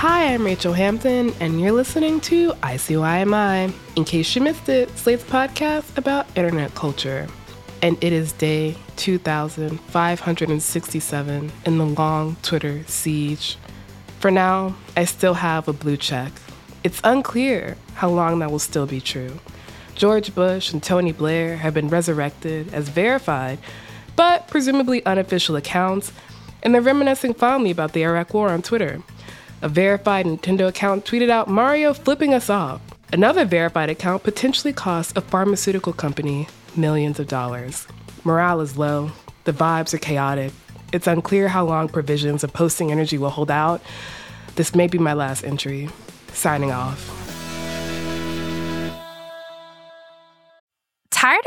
Hi, I'm Rachel Hampton, and you're listening to ICYMI. In case you missed it, Slate's podcast about internet culture. And it is day 2,567 in the long Twitter siege. For now, I still have a blue check. It's unclear how long that will still be true. George Bush and Tony Blair have been resurrected as verified, but presumably unofficial accounts, and they're reminiscing fondly about the Iraq War on Twitter. A verified Nintendo account tweeted out Mario flipping us off. Another verified account potentially costs a pharmaceutical company millions of dollars. Morale is low. The vibes are chaotic. It's unclear how long provisions of posting energy will hold out. This may be my last entry. Signing off. Tired of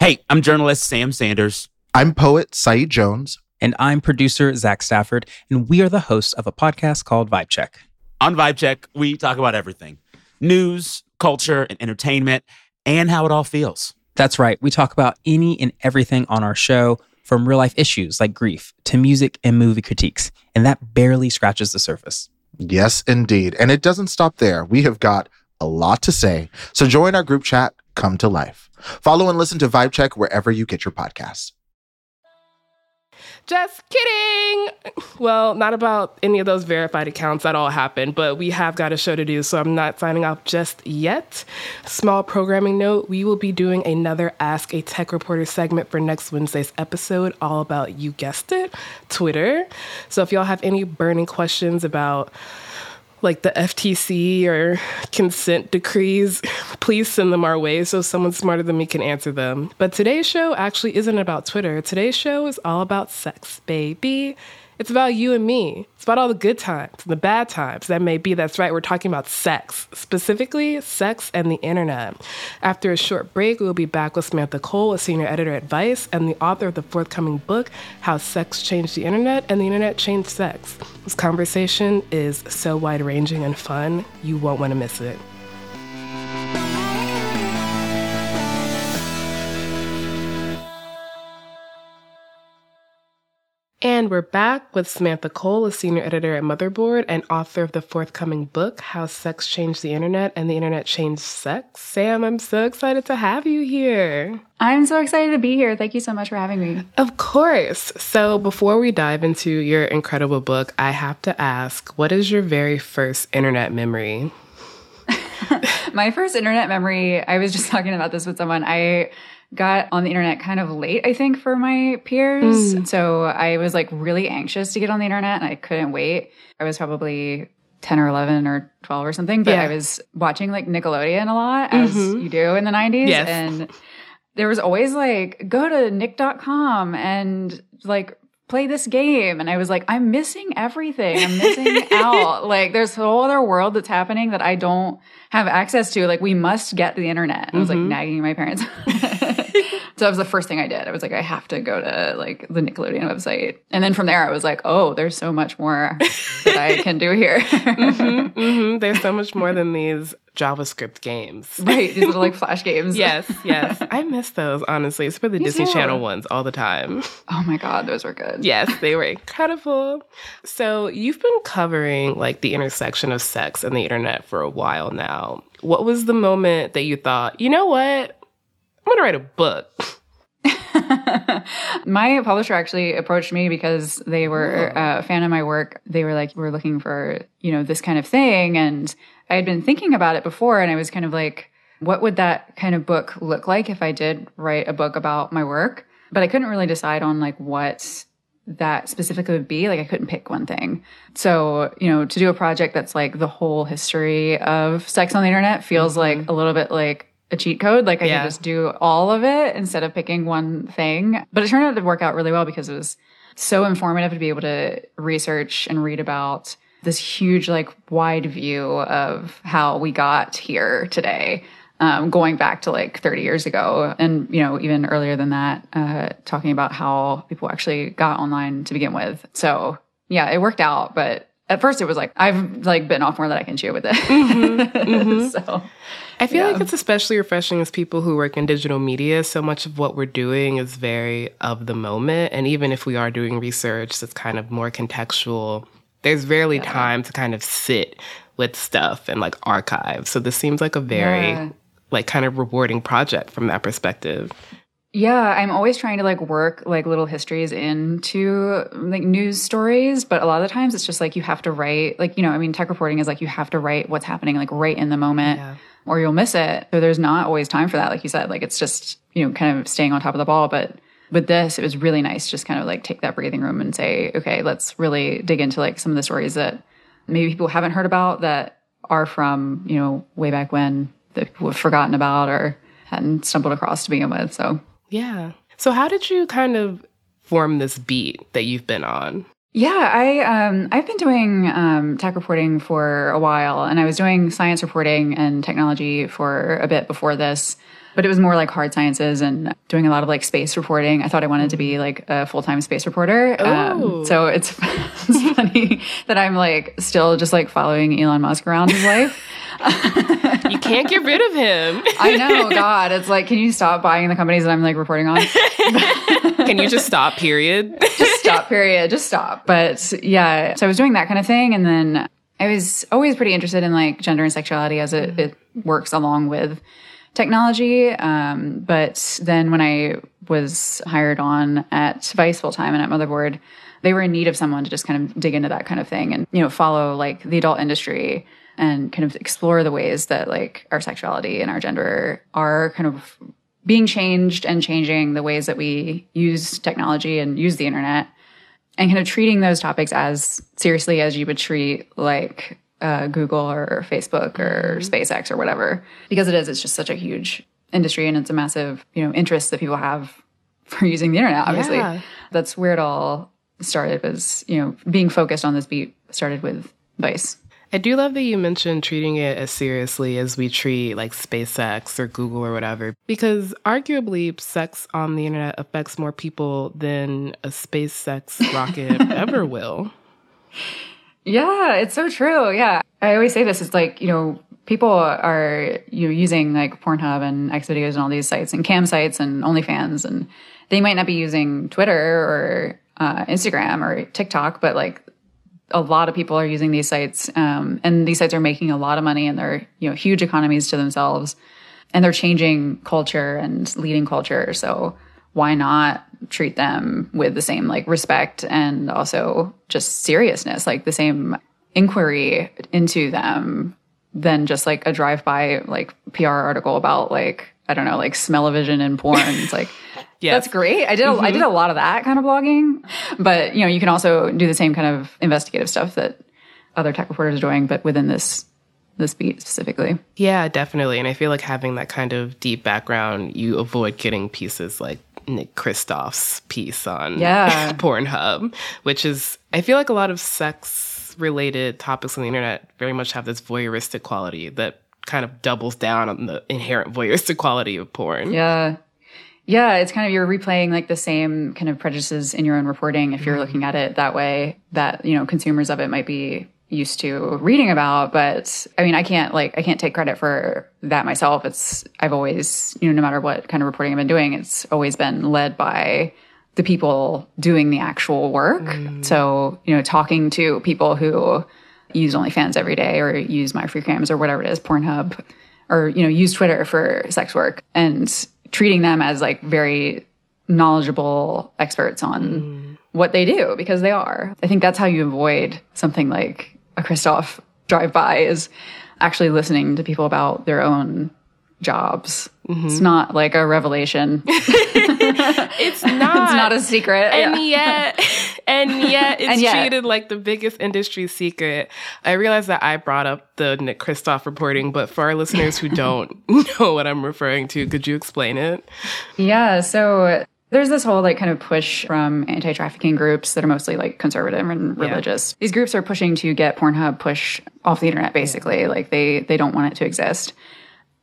Hey, I'm journalist Sam Sanders. I'm poet Saeed Jones. And I'm producer Zach Stafford. And we are the hosts of a podcast called Vibe Check. On Vibe Check, we talk about everything. News, culture, and entertainment, and how it all feels. That's right. We talk about any and everything on our show, from real-life issues like grief to music and movie critiques. And that barely scratches the surface. Yes, indeed. And it doesn't stop there. We have got a lot to say. So join our group chat, Come to Life. Follow and listen to Vibe Check wherever you get your podcasts. Just kidding. Well, not about any of those verified accounts. That all happened, but we have got a show to do, so I'm not signing off just yet. Small programming note, we will be doing another Ask a Tech Reporter segment for next Wednesday's episode, all about, you guessed it, Twitter. So if y'all have any burning questions about like the FTC or consent decrees, please send them our way so someone smarter than me can answer them. But today's show actually isn't about Twitter. Today's show is all about sex, baby. It's about you and me. It's about all the good times, the bad times that may be. That's right, we're talking about sex, specifically sex and the internet. After a short break, we'll be back with Samantha Cole, a senior editor at Vice and the author of the forthcoming book, How Sex Changed the Internet and the Internet Changed Sex. This conversation is so wide-ranging and fun, you won't want to miss it. And we're back with Samantha Cole, a senior editor at Motherboard and author of the forthcoming book, How Sex Changed the Internet and the Internet Changed Sex. Sam, I'm so excited to have you here. I'm so excited to be here. Thank you so much for having me. Of course. So before we dive into your incredible book, I have to ask, what is your very first internet memory? My first internet memory, I was just talking about this with someone. I got on the internet kind of late, I think, for my peers. And so I was like really anxious to get on the internet and I couldn't wait. I was probably 10 or 11 or 12 or something, but yeah. I was watching like Nickelodeon a lot, as you do in the 90s. Yes. And there was always like, go to Nick.com and like play this game. And I was like, I'm missing everything. I'm missing out. Like, there's a whole other world that's happening that I don't have access to. Like, we must get the internet. I was like nagging my parents. So that was the first thing I did. I was like, I have to go to like the Nickelodeon website. And then from there, I was like, oh, there's so much more that I can do here. There's so much more than these JavaScript games. Right. These little like flash games. Yes. I miss those, honestly. It's for the Disney Channel ones all the time. Oh my God, those were good. Yes, they were incredible. So you've been covering like the intersection of sex and the internet for a while now. What was the moment that you thought, you know what? I'm going to write a book. My publisher actually approached me because they were a fan of my work. They were like, we're looking for, you know, this kind of thing. And I had been thinking about it before, and I was kind of like, what would that kind of book look like if I did write a book about my work? But I couldn't really decide on like what that specifically would be. Like, I couldn't pick one thing. So, you know, to do a project that's like the whole history of sex on the internet feels like a little bit like a cheat code. Like, I could just do all of it instead of picking one thing. But it turned out to work out really well because it was so informative to be able to research and read about this huge, like, wide view of how we got here today, going back to like 30 years ago. And, you know, even earlier than that, talking about how people actually got online to begin with. So yeah, it worked out. But at first it was like, I've like bitten off more than I can chew with it. So I feel like it's especially refreshing as people who work in digital media. So much of what we're doing is very of the moment. And even if we are doing research that's kind of more contextual, there's rarely time to kind of sit with stuff and like archive. So this seems like a very like kind of rewarding project from that perspective. Yeah, I'm always trying to like work like little histories into like news stories, but a lot of the times it's just like you have to write, like, you know, I mean, tech reporting is like you have to write what's happening like right in the moment or you'll miss it. So there's not always time for that, like you said. Like, it's just, you know, kind of staying on top of the ball. But with this, it was really nice just kind of like take that breathing room and say, okay, let's really dig into like some of the stories that maybe people haven't heard about that are from, you know, way back when, that people have forgotten about or hadn't stumbled across to begin with. So yeah. So how did you kind of form this beat that you've been on? Yeah, I've been doing tech reporting for a while, and I was doing science reporting and technology for a bit before this, but it was more like hard sciences and doing a lot of like space reporting. I thought I wanted to be like a full-time space reporter. So it's funny that I'm like still just like following Elon Musk around his life. You can't get rid of him. I know, God. It's like, can you stop buying the companies that I'm like reporting on? Can you just stop, period? Just stop, period. Just stop. But yeah, so I was doing that kind of thing. And then I was always pretty interested in like gender and sexuality as it works along with technology. But then when I was hired on at Vice full time and at Motherboard, they were in need of someone to just kind of dig into that kind of thing and, you know, follow like the adult industry and kind of explore the ways that like our sexuality and our gender are kind of being changed and changing the ways that we use technology and use the internet, and kind of treating those topics as seriously as you would treat like Google or Facebook or SpaceX or whatever, because it's just such a huge industry, and it's a massive, you know, interest that people have for using the internet, obviously. That's where it all started, was, you know, being focused on this beat started with Vice. I do love that you mentioned treating it as seriously as we treat like SpaceX or Google or whatever, because arguably sex on the internet affects more people than a SpaceX rocket ever will. Yeah, it's so true. Yeah. I always say this. It's like, you know, people are, you know, using like Pornhub and X videos and all these sites and cam sites and OnlyFans, and they might not be using Twitter or Instagram or TikTok, but like, a lot of people are using these sites, and these sites are making a lot of money, and they're, you know, huge economies to themselves, and they're changing culture and leading culture. So why not treat them with the same like respect and also just seriousness, like the same inquiry into them than just like a drive-by like PR article about like, I don't know, like smell-o-vision and porn. It's like, that's great. I did a lot of that kind of blogging, but, you know, you can also do the same kind of investigative stuff that other tech reporters are doing, but within this beat specifically. Yeah, definitely. And I feel like having that kind of deep background, you avoid getting pieces like Nick Kristoff's piece on Pornhub, which is, I feel like a lot of sex-related topics on the internet very much have this voyeuristic quality that kind of doubles down on the inherent voyeuristic quality of porn. Yeah. Yeah, it's kind of, you're replaying like the same kind of prejudices in your own reporting if you're looking at it that way, that, you know, consumers of it might be used to reading about. But I mean, I can't take credit for that myself. I've always, you know, no matter what kind of reporting I've been doing, it's always been led by the people doing the actual work. So, you know, talking to people who use OnlyFans every day or use MyFreeCams or whatever it is, Pornhub, or, you know, use Twitter for sex work, and treating them as like very knowledgeable experts on what they do, because they are. I think that's how you avoid something like a Kristoff drive-by, is actually listening to people about their own jobs. It's not like a revelation. It's not a secret. And yet it's treated like the biggest industry secret. I realize that I brought up the Nick Kristoff reporting, but for our listeners who don't know what I'm referring to, could you explain it? Yeah, so there's this whole like kind of push from anti-trafficking groups that are mostly like conservative and religious. These groups are pushing to get Pornhub push off the internet, basically. Like they don't want it to exist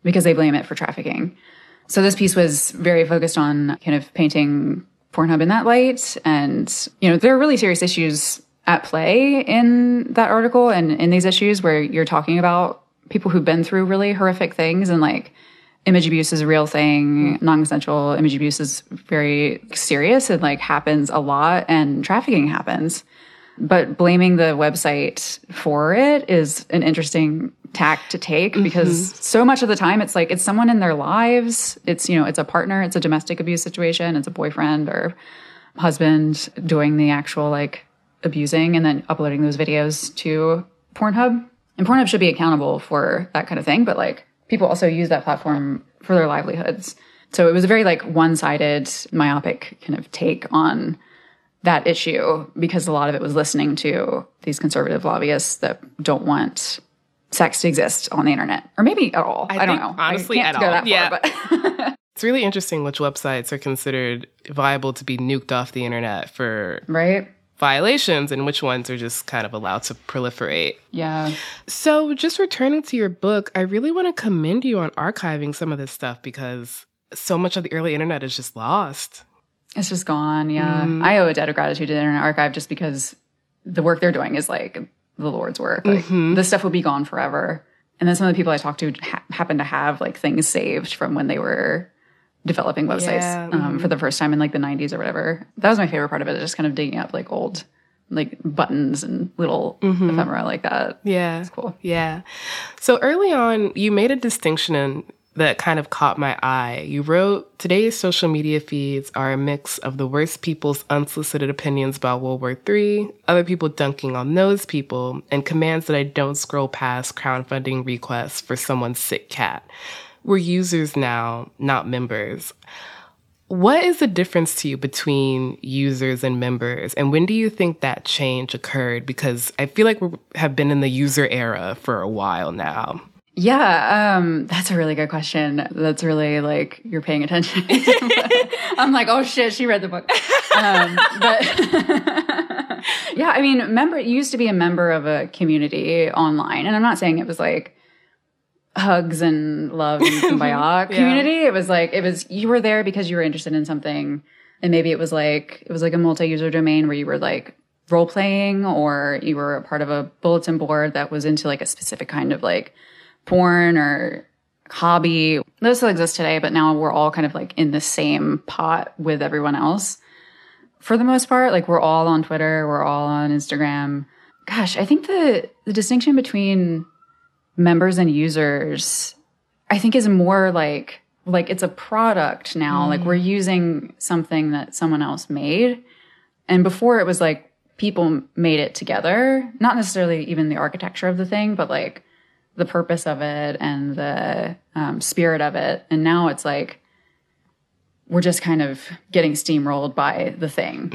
because they blame it for trafficking. So this piece was very focused on kind of painting Pornhub in that light. And, you know, there are really serious issues at play in that article and in these issues, where you're talking about people who've been through really horrific things, and like image abuse is a real thing. Non-consensual image abuse is very serious and like happens a lot, and trafficking happens. But blaming the website for it is an interesting tack to take, because so much of the time it's like, it's someone in their lives. It's, you know, it's a partner, it's a domestic abuse situation, it's a boyfriend or husband doing the actual like abusing and then uploading those videos to Pornhub. And Pornhub should be accountable for that kind of thing, but like people also use that platform for their livelihoods. So it was a very like one-sided, myopic kind of take on that issue, because a lot of it was listening to these conservative lobbyists that don't want sex to exist on the internet, or maybe at all. I don't know. Honestly, I can't at all. That far, but it's really interesting which websites are considered viable to be nuked off the internet for violations, and which ones are just kind of allowed to proliferate. Yeah. So just returning to your book, I really want to commend you on archiving some of this stuff, because so much of the early internet is just lost. It's just gone, yeah. I owe a debt of gratitude to the Internet Archive, just because the work they're doing is like the Lord's work. Like, this stuff will be gone forever. And then some of the people I talked to happen to have like things saved from when they were developing websites for the first time in like the 90s or whatever. That was my favorite part of it, just kind of digging up like old like buttons and little ephemera like that. Yeah. It's cool. Yeah. So early on, you made a distinction that kind of caught my eye. You wrote, today's social media feeds are a mix of the worst people's unsolicited opinions about World War III, other people dunking on those people, and commands that I don't scroll past crowdfunding requests for someone's sick cat. We're users now, not members. What is the difference to you between users and members? And when do you think that change occurred? Because I feel like we have been in the user era for a while now. Yeah, that's a really good question. That's really like, you're paying attention. I'm like, oh shit, she read the book. But yeah, I mean, it used to be a member of a community online. And I'm not saying it was like hugs and love and kumbaya community. It was like, you were there because you were interested in something. And maybe it was like a multi-user domain where you were like role-playing, or you were a part of a bulletin board that was into like a specific kind of like porn or hobby. Those still exist today, but now we're all kind of like in the same pot with everyone else. For the most part, like we're all on Twitter, we're all on Instagram. Gosh, I think the distinction between members and users, I think, is more like it's a product now. Like we're using something that someone else made. And before it was like people made it together, not necessarily even the architecture of the thing, but like the purpose of it and the spirit of it. And now it's like, we're just kind of getting steamrolled by the thing.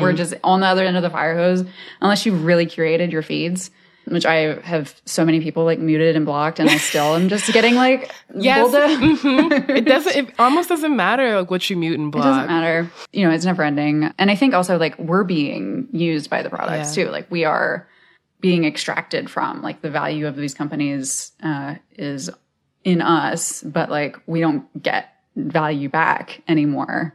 We're just on the other end of the fire hose, unless you really curated your feeds. which I have so many people like muted and blocked, and I still am just getting like It almost doesn't matter like what you mute and block. It doesn't matter. You know, it's never ending. And I think also like we're being used by the products too. Like we are being extracted from, like the value of these companies is in us, but like we don't get value back anymore.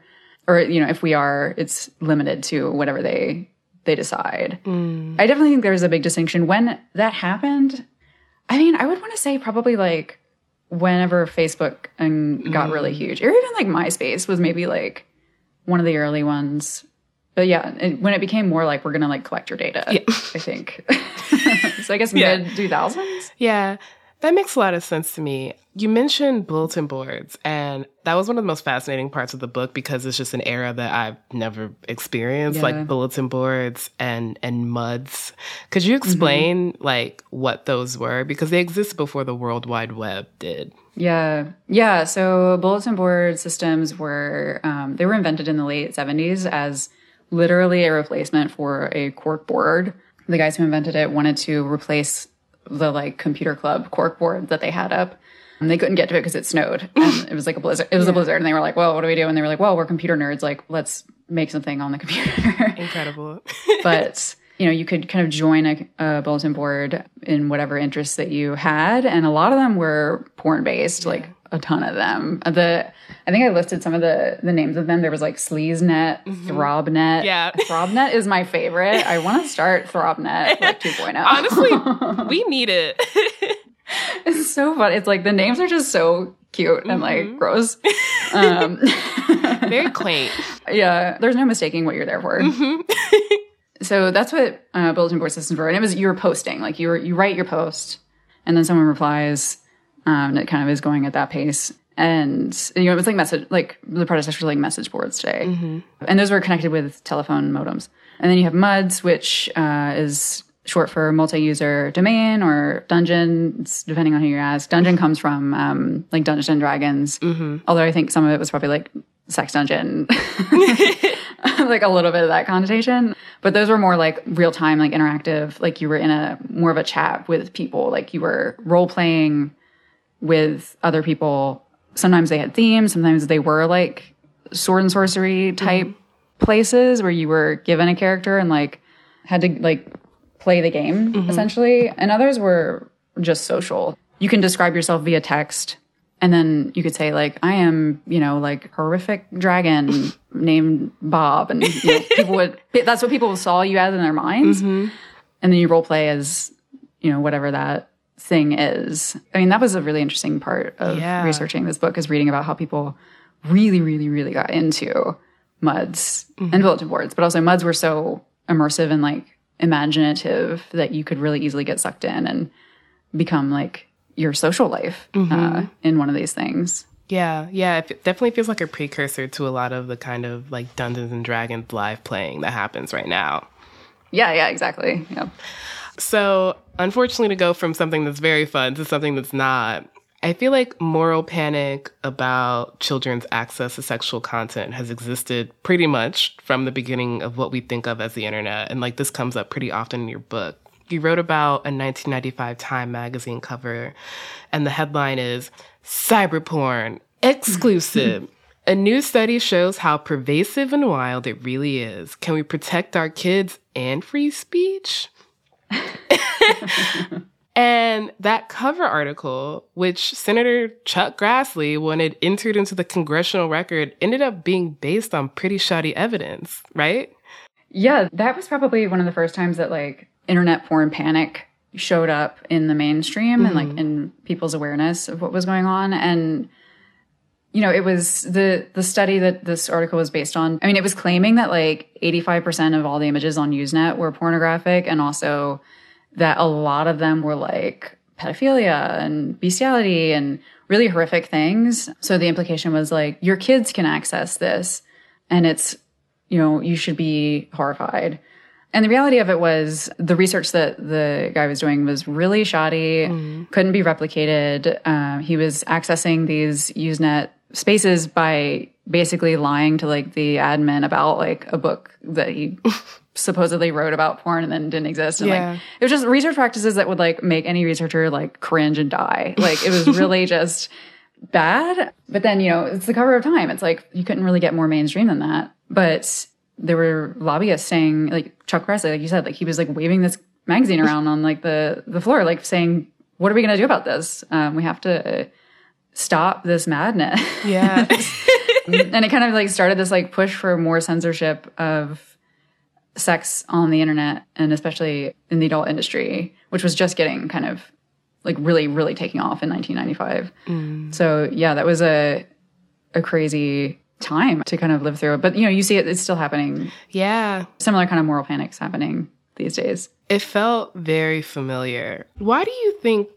Or, you know, if we are, it's limited to whatever they decide. Mm. I definitely think there's a big distinction. When that happened, I mean, I would want to say probably like whenever Facebook got really huge, or even like MySpace was maybe like one of the early ones. But yeah, when it became more like we're going to like collect your data, I think. So I guess mid-2000s? Yeah. That makes a lot of sense to me. You mentioned bulletin boards, and that was one of the most fascinating parts of the book because it's just an era that I've never experienced, like bulletin boards and MUDs. Could you explain like what those were? Because they existed before the World Wide Web did. Yeah. Yeah. So bulletin board systems were, they were invented in the late 70s as literally a replacement for a cork board. The guys who invented it wanted to replace the like computer club cork board that they had up, and they couldn't get to it because it snowed and it was like a blizzard. It was a blizzard, and they were like, well, what do we do? And they were like, well, we're computer nerds. Like, let's make something on the computer. Incredible. But, you know, you could kind of join a bulletin board in whatever interests that you had. And a lot of them were porn based, like a ton of them. I think I listed some of the names of them. There was like Sleazenet, Throbnet. Yeah. Throbnet is my favorite. I want to start Throbnet like 2.0. Honestly, we need it. It's so fun. It's like the names are just so cute and like gross. Very quaint. Yeah. There's no mistaking what you're there for. So that's what bulletin board systems were. And it was, you were posting. Like you write your post and then someone replies. And it kind of is going at that pace. And, you know, it was like message, like the predecessors were like message boards today. And those were connected with telephone modems. And then you have MUDs, which is short for multi-user domain or dungeon, depending on who you ask. Dungeon comes from like Dungeons and Dragons, although I think some of it was probably like sex dungeon, like a little bit of that connotation. But those were more like real-time, like interactive, like you were in a more of a chat with people, like you were role-playing with other people. Sometimes they had themes, sometimes they were like sword and sorcery type places where you were given a character and like had to like play the game essentially. And others were just social. You can describe yourself via text, and then you could say like, I am, you know, like horrific dragon named Bob, and you know, people would, that's what people saw you as in their minds. And then you role play as, you know, whatever that thing is. I mean, that was a really interesting part of researching this book, is reading about how people really, really, really got into MUDs and bulletin boards. But also MUDs were so immersive and like imaginative that you could really easily get sucked in and become like your social life in one of these things. Yeah, yeah. It definitely feels like a precursor to a lot of the kind of like Dungeons and Dragons live playing that happens right now. Yeah, yeah, exactly. Yeah. So, unfortunately, to go from something that's very fun to something that's not, I feel like moral panic about children's access to sexual content has existed pretty much from the beginning of what we think of as the internet. And like this comes up pretty often in your book. You wrote about a 1995 Time magazine cover, and the headline is "Cyber Porn Exclusive." A new study shows how pervasive and wild it really is. Can we protect our kids and free speech? And that cover article, which Senator Chuck Grassley wanted entered into the congressional record, ended up being based on pretty shoddy evidence, right? Yeah, that was probably one of the first times that like internet porn panic showed up in the mainstream and like in people's awareness of what was going on. And you know, it was the study that this article was based on. I mean, it was claiming that like 85% of all the images on Usenet were pornographic, and also that a lot of them were like pedophilia and bestiality and really horrific things. So the implication was like, your kids can access this and it's, you know, you should be horrified. And the reality of it was the research that the guy was doing was really shoddy, couldn't be replicated. He was accessing these Usenet spaces by basically lying to like the admin about like a book that he supposedly wrote about porn and then didn't exist. And like, it was just research practices that would like make any researcher like cringe and die. Like it was really just bad. But then, you know, it's the cover of Time. It's like, you couldn't really get more mainstream than that. But there were lobbyists saying, like Chuck Grassley, like you said, like he was like waving this magazine around on like the floor, like saying, what are we going to do about this? We have to stop this madness. Yeah. And it kind of like started this like push for more censorship of sex on the internet and especially in the adult industry, which was just getting kind of like really, really taking off in 1995. Mm. So yeah, that was a crazy time to kind of live through. But you know, you see it's still happening. Yeah. Similar kind of moral panics happening these days. It felt very familiar. Why do you think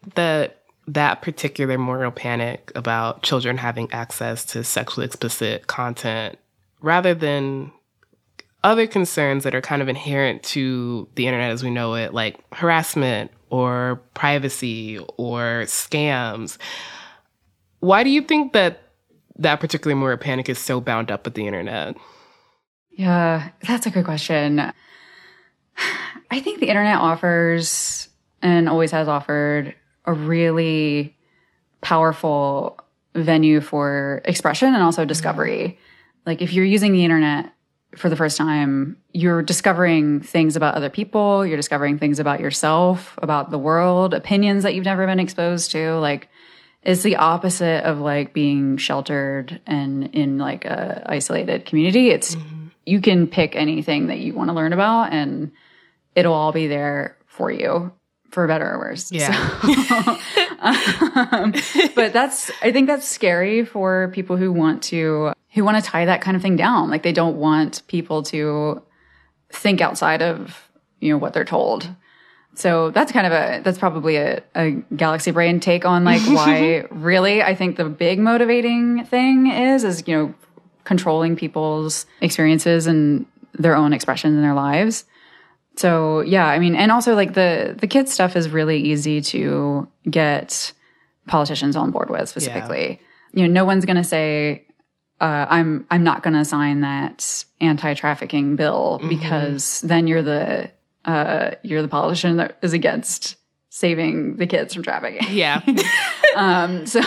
that particular moral panic about children having access to sexually explicit content, rather than other concerns that are kind of inherent to the internet as we know it, like harassment or privacy or scams, why do you think that particular moral panic is so bound up with the internet? Yeah, that's a good question. I think the internet offers, and always has offered, a really powerful venue for expression and also discovery. Like if you're using the internet for the first time, you're discovering things about other people, you're discovering things about yourself, about the world, opinions that you've never been exposed to. Like it's the opposite of like being sheltered and in like a isolated community. It's you can pick anything that you want to learn about and it'll all be there for you. For better or worse. Yeah. So, but I think that's scary for people who want to tie that kind of thing down. Like they don't want people to think outside of, you know, what they're told. So that's probably a galaxy brain take on like why really I think the big motivating thing is, you know, controlling people's experiences and their own expressions in their lives. So, yeah, I mean, and also like the kids stuff is really easy to get politicians on board with specifically. Yeah. You know, no one's going to say, I'm not going to sign that anti-trafficking bill because then you're the politician that is against saving the kids from trafficking. Yeah. So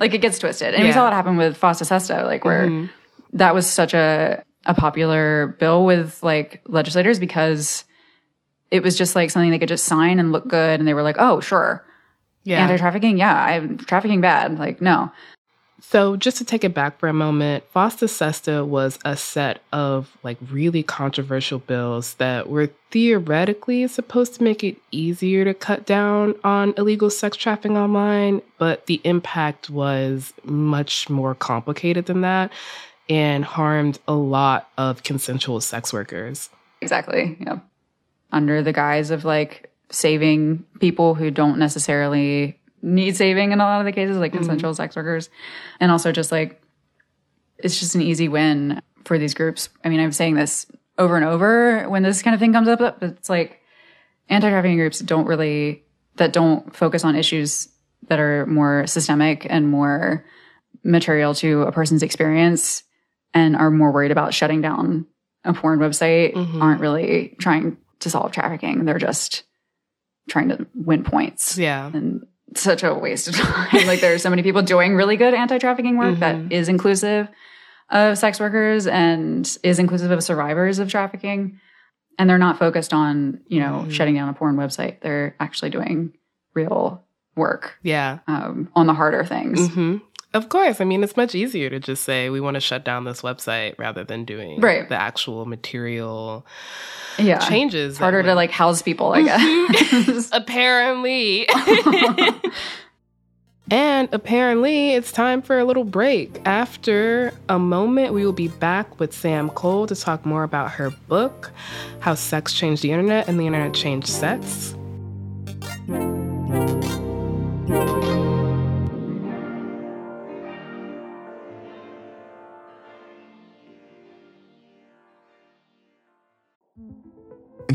like it gets twisted. And we saw it happen with FOSTA-SESTA, like where that was such a popular bill with like legislators because it was just like something they could just sign and look good. And they were like, oh, sure. Yeah. Anti-trafficking. Yeah. I'm trafficking bad. Like, no. So just to take it back for a moment, FOSTA-SESTA was a set of like really controversial bills that were theoretically supposed to make it easier to cut down on illegal sex trafficking online. But the impact was much more complicated than that, and harmed a lot of consensual sex workers. Exactly, yeah. Under the guise of, like, saving people who don't necessarily need saving in a lot of the cases, like consensual sex workers. And also just, like, it's just an easy win for these groups. I mean, I'm saying this over and over when this kind of thing comes up, but it's, like, anti-trafficking groups don't focus on issues that are more systemic and more material to a person's experience, and are more worried about shutting down a porn website, aren't really trying to solve trafficking. They're just trying to win points. Yeah. And such a waste of time. Like there are so many people doing really good anti-trafficking work that is inclusive of sex workers and is inclusive of survivors of trafficking. And they're not focused on, you know, shutting down a porn website. They're actually doing real work. Yeah. On the harder things. Mm-hmm. Of course. I mean, it's much easier to just say we want to shut down this website rather than doing the actual material changes. It's harder to like house people, I guess. Apparently. And apparently it's time for a little break. After a moment, we will be back with Sam Cole to talk more about her book, How Sex Changed the Internet and the Internet Changed Sex. In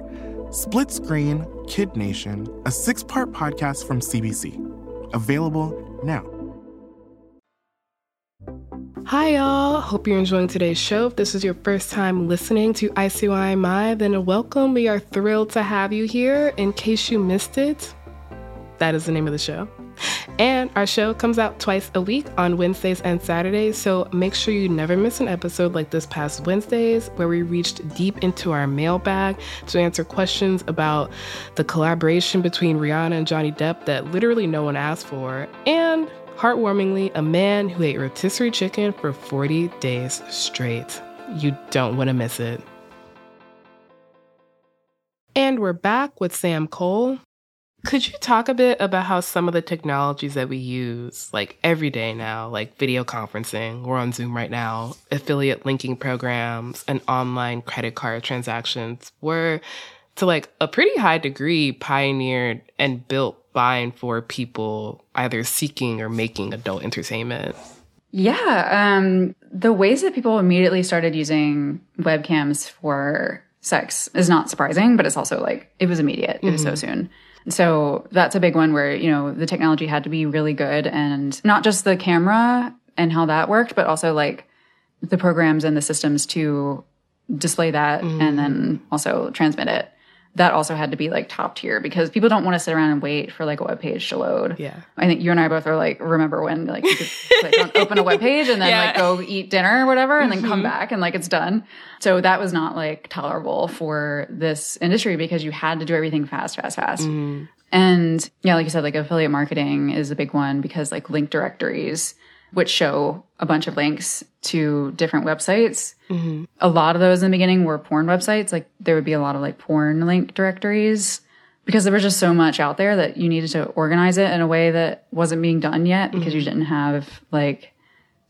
Split Screen, Kid Nation, a 6-part podcast from CBC. Available now. Hi, y'all. Hope you're enjoying today's show. If this is your first time listening to ICYMI, then welcome. We are thrilled to have you here. In case you missed it, that is the name of the show. And our show comes out twice a week on Wednesdays and Saturdays, so make sure you never miss an episode like this past Wednesdays, where we reached deep into our mailbag to answer questions about the collaboration between Rihanna and Johnny Depp that literally no one asked for, and, heartwarmingly, a man who ate rotisserie chicken for 40 days straight. You don't want to miss it. And we're back with Sam Cole. Could you talk a bit about how some of the technologies that we use, like every day now, like video conferencing, we're on Zoom right now, affiliate linking programs, and online credit card transactions were, to like a pretty high degree, pioneered and built by and for people either seeking or making adult entertainment? Yeah. The ways that people immediately started using webcams for sex is not surprising, but it's also like, it was immediate. It was so soon. So that's a big one where, you know, the technology had to be really good, and not just the camera and how that worked, but also like the programs and the systems to display that and then also transmit it. That also had to be like top tier, because people don't want to sit around and wait for like a web page to load. Yeah. I think you and I both are like, remember when like you could click on open a web page and then like go eat dinner or whatever and then come back and like it's done. So that was not like tolerable for this industry, because you had to do everything fast. And yeah, like you said, like affiliate marketing is a big one, because like link directories, which show a bunch of links to different websites. A lot of those in the beginning were porn websites. Like there would be a lot of like porn link directories, because there was just so much out there that you needed to organize it in a way that wasn't being done yet, because you didn't have like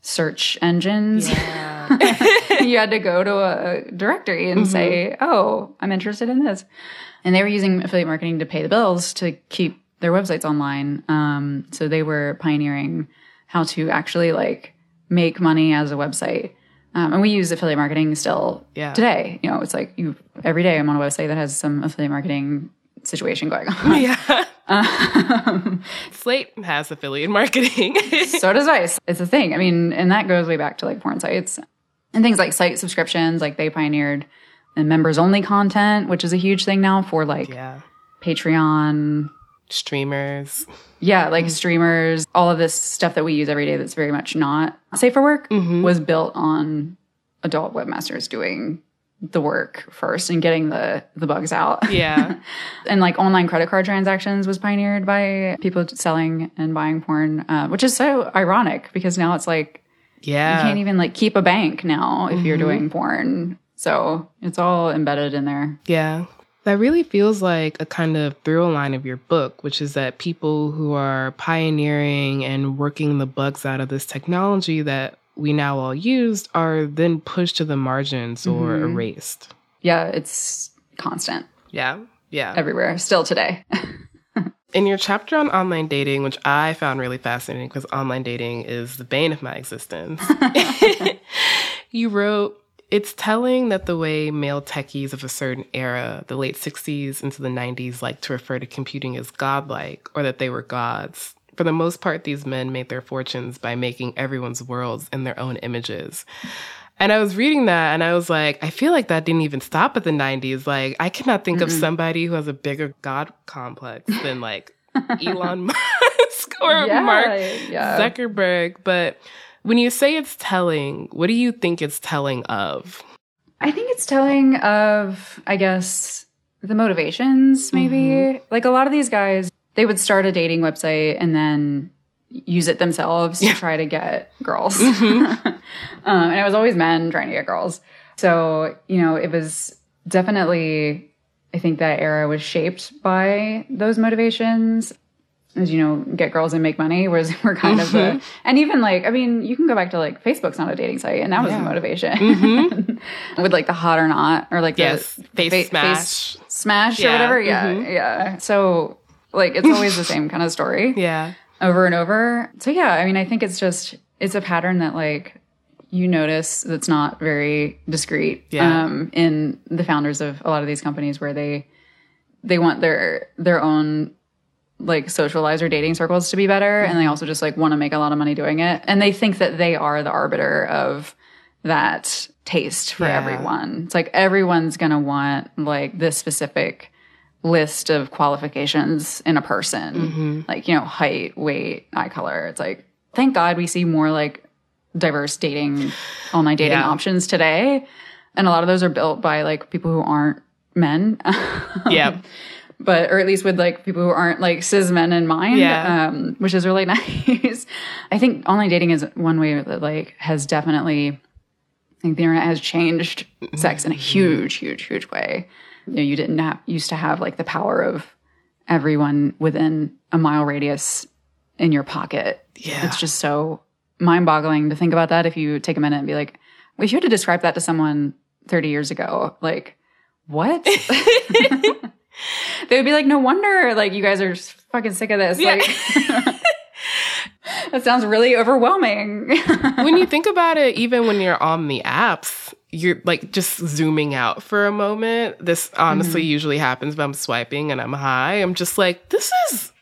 search engines. You had to go to a directory and say, oh, I'm interested in this. And they were using affiliate marketing to pay the bills to keep their websites online. So they were pioneering how to actually like make money as a website. And we use affiliate marketing still today. You know, it's like every day I'm on a website that has some affiliate marketing situation going on. Yeah. Slate has affiliate marketing. So does Vice. It's a thing. I mean, and that goes way back to like porn sites and things like site subscriptions. Like they pioneered and members only content, which is a huge thing now for like Patreon, streamers. Yeah, like streamers, all of this stuff that we use every day that's very much not safe for work was built on adult webmasters doing the work first and getting the bugs out. Yeah. And like online credit card transactions was pioneered by people selling and buying porn, which is so ironic, because now it's like you can't even like keep a bank now if you're doing porn. So it's all embedded in there. Yeah. That really feels like a kind of through line of your book, which is that people who are pioneering and working the bugs out of this technology that we now all use are then pushed to the margins or erased. Yeah, it's constant. Yeah. Everywhere, still today. In your chapter on online dating, which I found really fascinating because online dating is the bane of my existence, you wrote, "It's telling that the way male techies of a certain era, the late 60s into the 90s, like to refer to computing as godlike, or that they were gods. For the most part, these men made their fortunes by making everyone's worlds in their own images." And I was reading that and I was like, I feel like that didn't even stop at the 90s. Like, I cannot think of somebody who has a bigger god complex than like Elon Musk or Mark Zuckerberg. But when you say it's telling, what do you think it's telling of? I think it's telling of, I guess, the motivations, maybe. Like a lot of these guys, they would start a dating website and then use it themselves to try to get girls. And it was always men trying to get girls. So, you know, it was definitely, I think that era was shaped by those motivations. As you know, get girls and make money, whereas we're kind of the, and even like, I mean, you can go back to like Facebook's not a dating site, and that was the motivation with like the hot or not, or like the face smash, face smash or whatever. Yeah. Mm-hmm. Yeah. So like it's always the same kind of story. Yeah. Over and over. So yeah, I mean, I think it's just, it's a pattern that like you notice that's not very discreet in the founders of a lot of these companies where they want their own like socializer dating circles to be better. And they also just like want to make a lot of money doing it. And they think that they are the arbiter of that taste for everyone. It's like everyone's going to want like this specific list of qualifications in a person, like, you know, height, weight, eye color. It's like, thank God we see more like diverse dating, online dating options today. And a lot of those are built by like people who aren't men. But, or at least with like people who aren't like cis men in mind, which is really nice. I think online dating is one way that like has definitely, I think the internet has changed sex in a huge, huge, huge way. You know, you didn't used to have like the power of everyone within a mile radius in your pocket. Yeah. It's just so mind-boggling to think about that if you take a minute and be like, well, if you had to describe that to someone 30 years ago, like, what? They would be like, no wonder, like, you guys are just fucking sick of this. Yeah. Like, that sounds really overwhelming. When you think about it, even when you're on the apps, you're like just zooming out for a moment. This honestly usually happens when I'm swiping and I'm high. I'm just like, this is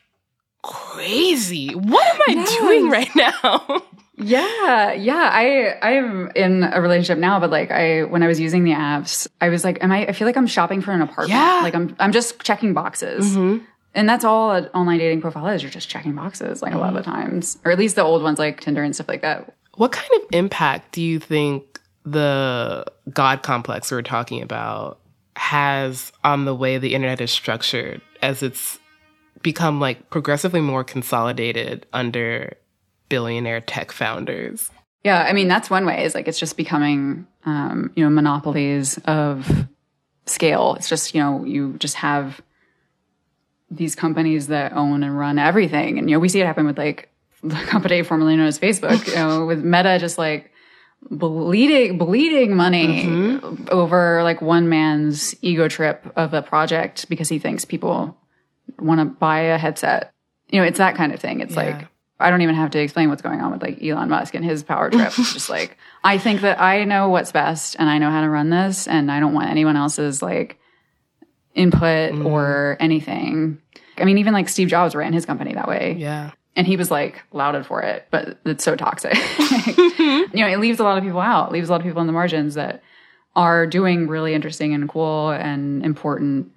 crazy. What am I doing right now? I am in a relationship now, but like when I was using the apps, I was like, I feel like I'm shopping for an apartment. Yeah. Like I'm just checking boxes. Mm-hmm. And that's all an online dating profile is. You're just checking boxes like a lot of the times, or at least the old ones like Tinder and stuff like that. What kind of impact do you think the God complex we're talking about has on the way the internet is structured as it's become like progressively more consolidated under billionaire tech founders? Yeah, I mean, that's one way is like it's just becoming, you know, monopolies of scale. It's just, you know, you just have these companies that own and run everything. And, you know, we see it happen with like the company formerly known as Facebook, you know, with Meta just like bleeding money over like one man's ego trip of a project because he thinks people want to buy a headset. You know, it's that kind of thing. It's like, I don't even have to explain what's going on with like Elon Musk and his power trip. It's just like, I think that I know what's best and I know how to run this and I don't want anyone else's like input or anything. I mean, even like Steve Jobs ran his company that way. Yeah. And he was like lauded for it, but it's so toxic. You know, it leaves a lot of people out. It leaves a lot of people on the margins that are doing really interesting and cool and important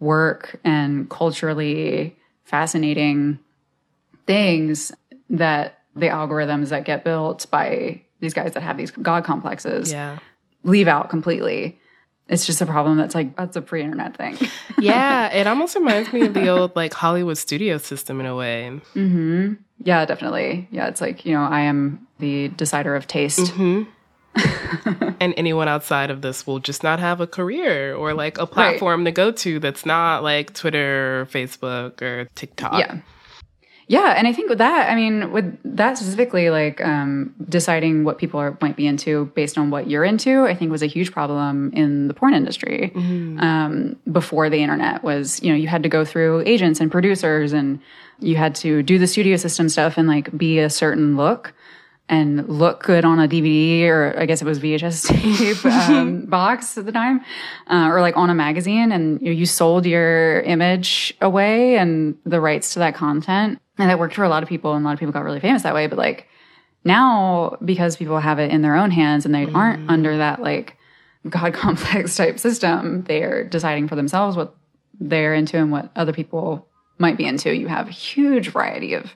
work and culturally fascinating things that the algorithms that get built by these guys that have these God complexes leave out completely. It's just a problem that's like, that's a pre-internet thing. Yeah, it almost reminds me of the old like Hollywood studio system in a way. Mm-hmm. Yeah, definitely. Yeah, it's like, you know, I am the decider of taste. Mm-hmm. And anyone outside of this will just not have a career or like a platform to go to that's not like Twitter or Facebook or TikTok. Yeah. Yeah, and I think with that, I mean, with that specifically, like deciding what people might be into based on what you're into, I think was a huge problem in the porn industry before the internet was, you know, you had to go through agents and producers and you had to do the studio system stuff and like be a certain look and look good on a DVD or I guess it was VHS tape box at the time or like on a magazine and you sold your image away and the rights to that content. And that worked for a lot of people, and a lot of people got really famous that way. But, like, now, because people have it in their own hands and they aren't under that, like, God complex type system, they're deciding for themselves what they're into and what other people might be into. You have a huge variety of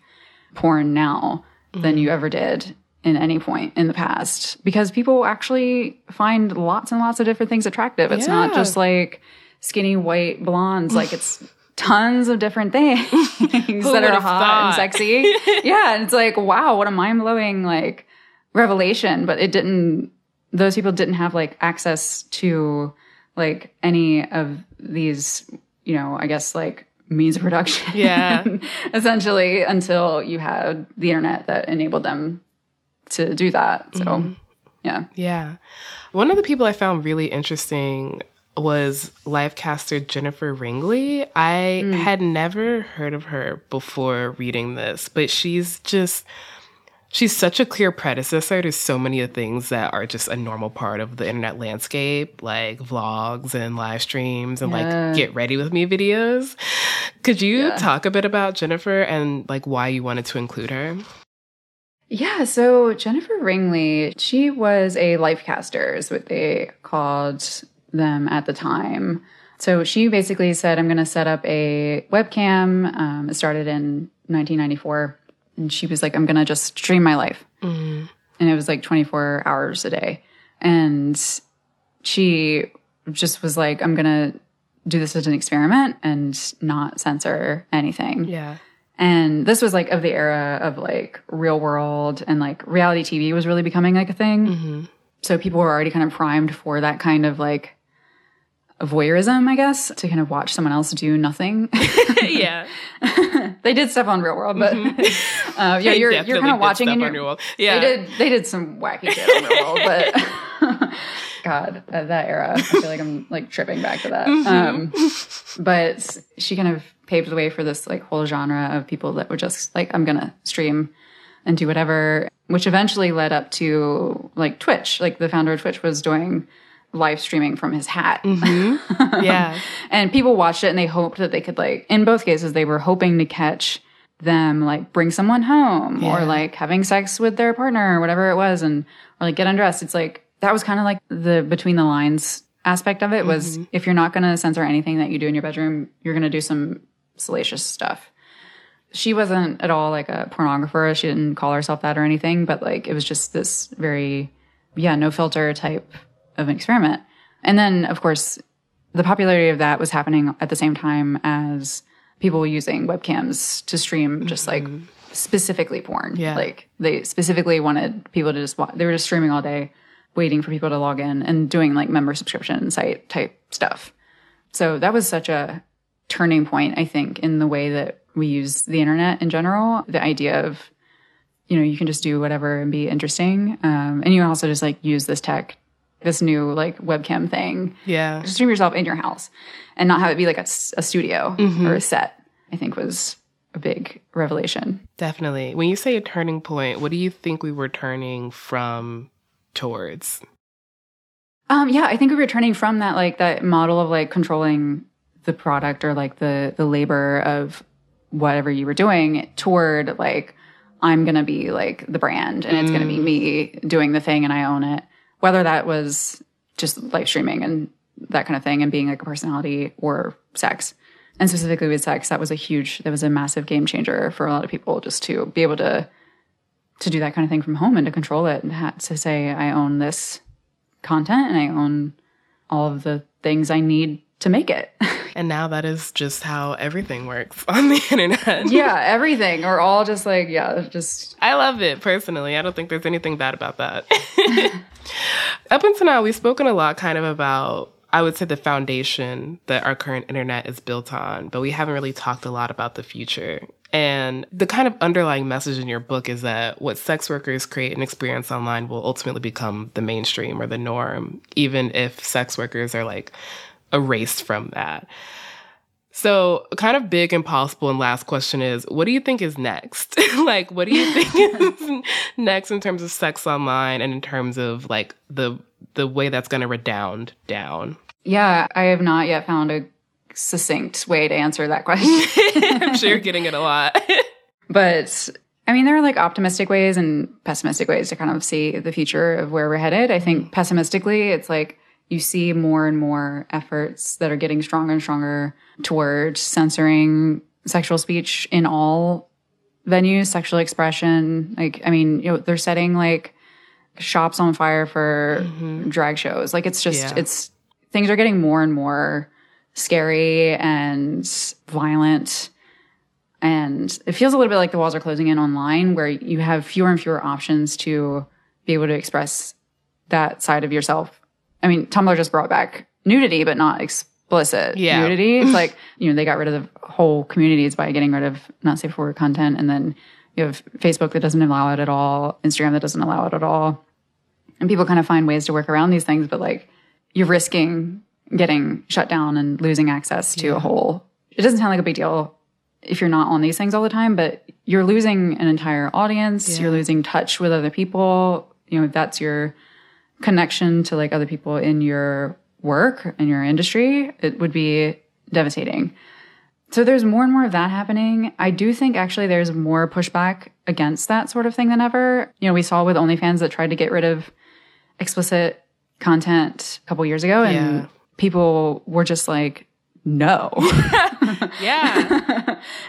porn now than you ever did in any point in the past. Because people actually find lots and lots of different things attractive. It's not just, like, skinny, white blondes. Like, it's tons of different things that are hot and sexy. Yeah. And it's like, wow, what a mind blowing like revelation. But it didn't, those people didn't have like access to like any of these, you know, I guess like means of production. Yeah. Essentially until you had the internet that enabled them to do that. So, yeah. Yeah. One of the people I found really interesting was livecaster Jennifer Ringley. I had never heard of her before reading this, but she's such a clear predecessor to so many of the things that are just a normal part of the internet landscape, like vlogs and live streams and like get ready with me videos. Could you talk a bit about Jennifer and like why you wanted to include her? Yeah, so Jennifer Ringley, she was a lifecaster, is what they called them at the time. So she basically said, I'm going to set up a webcam. It started in 1994. And she was like, I'm going to just stream my life. Mm-hmm. And it was like 24 hours a day. And she just was like, I'm going to do this as an experiment and not censor anything. Yeah. And this was like of the era of like Real World and like reality TV was really becoming like a thing. Mm-hmm. So people were already kind of primed for that kind of like voyeurism, I guess, to kind of watch someone else do nothing. Yeah. They did stuff on Real World, but yeah, you're kind of watching and on Real World. Yeah. They did some wacky shit on Real World, but God, that era, I feel like I'm like tripping back to that. Mm-hmm. But she kind of paved the way for this like whole genre of people that were just like, I'm going to stream and do whatever, which eventually led up to like Twitch. Like the founder of Twitch was doing live streaming from his hat. Mm-hmm. Yeah. And people watched it and they hoped that they could like, in both cases, they were hoping to catch them like bring someone home or like having sex with their partner or whatever it was, and or like get undressed. It's like, that was kind of like the between the lines aspect of it was if you're not going to censor anything that you do in your bedroom, you're going to do some salacious stuff. She wasn't at all like a pornographer. She didn't call herself that or anything, but like it was just this very, no filter type of an experiment. And then, of course, the popularity of that was happening at the same time as people using webcams to stream just like specifically porn. Yeah. Like they specifically wanted people to just watch. They were just streaming all day, waiting for people to log in and doing like member subscription site type stuff. So that was such a turning point, I think, in the way that we use the internet in general. The idea of, you can just do whatever and be interesting. And you also just like use this tech, this new like webcam thing. Yeah. Just stream yourself in your house and not have it be like a studio or a set, I think was a big revelation. Definitely. When you say a turning point, what do you think we were turning from towards? Yeah, I think we were turning from that, like that model of like controlling the product or like the labor of whatever you were doing toward like, I'm going to be like the brand and it's going to be me doing the thing and I own it. Whether that was just live streaming and that kind of thing and being like a personality or sex. And specifically with sex, that was a massive game changer for a lot of people, just to be able to do that kind of thing from home and to control it and to say, I own this content and I own all of the things I need to make it. And now that is just how everything works on the internet. Yeah, everything. We're all just like, I love it personally. I don't think there's anything bad about that. Up until now, we've spoken a lot kind of about, I would say, the foundation that our current internet is built on, but we haven't really talked a lot about the future. And the kind of underlying message in your book is that what sex workers create and experience online will ultimately become the mainstream or the norm, even if sex workers are like erased from that. So kind of big, impossible, and last question is, what do you think is next? Like, what do you think is next in terms of sex online and in terms of like the way that's going to redound down? Yeah, I have not yet found a succinct way to answer that question. I'm sure you're getting it a lot. But I mean, there are like optimistic ways and pessimistic ways to kind of see the future of where we're headed. I think pessimistically, it's like, you see more and more efforts that are getting stronger and stronger toward censoring sexual speech in all venues, sexual expression. Like, I mean, they're setting like shops on fire for drag shows. Like, it's just, it's things are getting more and more scary and violent. And it feels a little bit like the walls are closing in online, where you have fewer and fewer options to be able to express that side of yourself. I mean, Tumblr just brought back nudity, but not explicit nudity. It's like, they got rid of the whole communities by getting rid of not safe for work content. And then you have Facebook that doesn't allow it at all, Instagram that doesn't allow it at all. And people kind of find ways to work around these things, but like you're risking getting shut down and losing access to a whole. It doesn't sound like a big deal if you're not on these things all the time, but you're losing an entire audience. Yeah. You're losing touch with other people. You know, that's your connection to like other people in your work and your industry. It would be devastating. So there's more and more of that happening. I do think actually there's more pushback against that sort of thing than ever. You know, we saw with OnlyFans that tried to get rid of explicit content a couple years ago, and people were just like, no.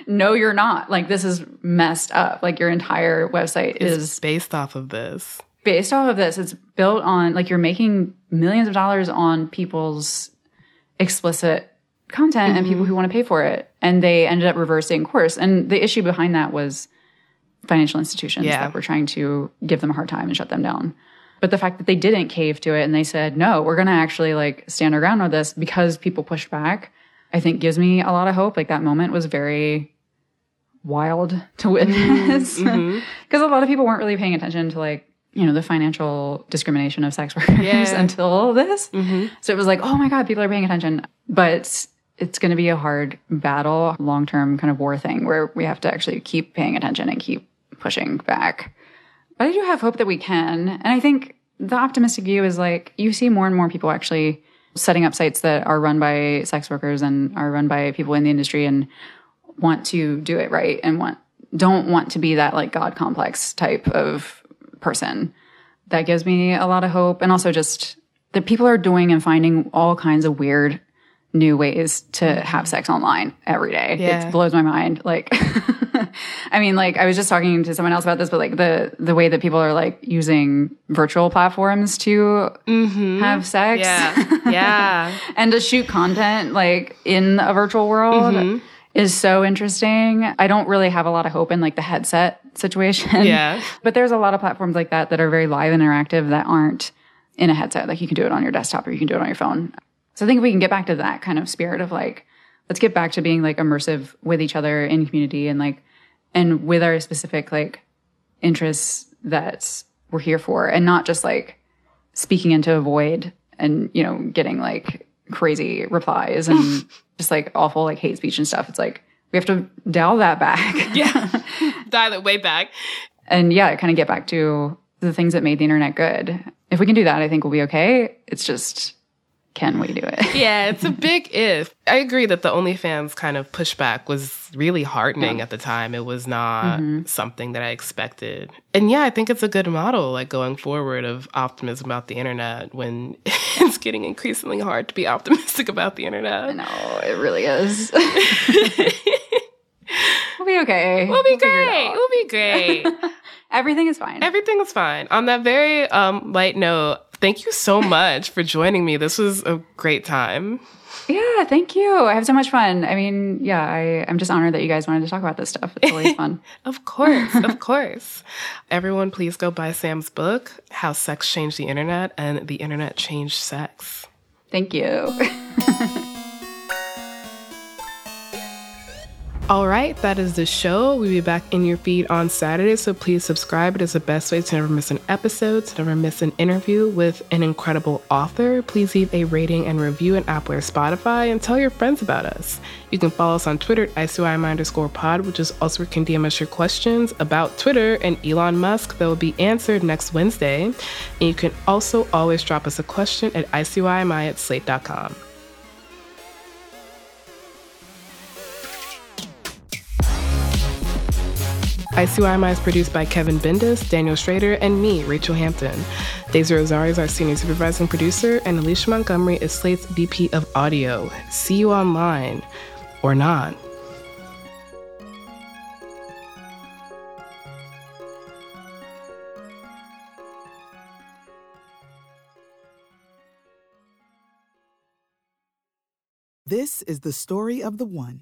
No, you're not. Like, this is messed up. Like, your entire website is based off of this. Based off of this. It's built on, like, you're making millions of dollars on people's explicit content and people who want to pay for it. And they ended up reversing course. And the issue behind that was financial institutions that were trying to give them a hard time and shut them down. But the fact that they didn't cave to it and they said, no, we're going to actually like stand our ground with this because people pushed back, I think gives me a lot of hope. Like that moment was very wild to witness because a lot of people weren't really paying attention to like, you know, the financial discrimination of sex workers until this. So it was like, oh my God, people are paying attention. But it's going to be a hard battle, long-term kind of war thing where we have to actually keep paying attention and keep pushing back. But I do have hope that we can. And I think the optimistic view is like you see more and more people actually setting up sites that are run by sex workers and are run by people in the industry and want to do it right and don't want to be that like God complex type of person. That gives me a lot of hope. And also just that people are doing and finding all kinds of weird new ways to have sex online every day. Yeah. It blows my mind. Like... I mean, like, I was just talking to someone else about this, but, like, the way that people are, like, using virtual platforms to have sex. And to shoot content, like, in a virtual world is so interesting. I don't really have a lot of hope in, like, the headset situation. But there's a lot of platforms like that that are very live and interactive that aren't in a headset. Like, you can do it on your desktop or you can do it on your phone. So I think we can get back to that kind of spirit of, like, let's get back to being, like, immersive with each other in community and, like, and with our specific, like, interests that we're here for. And not just, like, speaking into a void and, you know, getting, like, crazy replies and just, like, awful, like, hate speech and stuff. It's like, we have to dial that back. Dial it way back. And, yeah, kind of get back to the things that made the internet good. If we can do that, I think we'll be okay. It's just... can we do it? Yeah, it's a big if. I agree that the OnlyFans kind of pushback was really heartening at the time. It was not something that I expected. And yeah, I think it's a good model, like going forward, of optimism about the internet when it's getting increasingly hard to be optimistic about the internet. I know, it really is. We'll be okay. We'll be great. Everything is fine. On that very light note, thank you so much for joining me. This was a great time. Yeah, thank you. I have so much fun. I mean, yeah, I'm just honored that you guys wanted to talk about this stuff. It's always fun. Of course. Everyone, please go buy Sam's book, How Sex Changed the Internet and the Internet Changed Sex. Thank you. All right, that is the show. We'll be back in your feed on Saturday, so please subscribe. It is the best way to never miss an episode, to never miss an interview with an incredible author. Please leave a rating and review in Apple or Spotify and tell your friends about us. You can follow us on Twitter at ICYMI_pod, which is also where you can DM us your questions about Twitter and Elon Musk that will be answered next Wednesday. And you can also always drop us a question at ICYMI@slate.com. ICYMI is produced by Kevin Bendis, Daniel Schrader, and me, Rachel Hampton. Daisy Rosario is our senior supervising producer, and Alicia Montgomery is Slate's VP of audio. See you online, or not. This is the story of the one.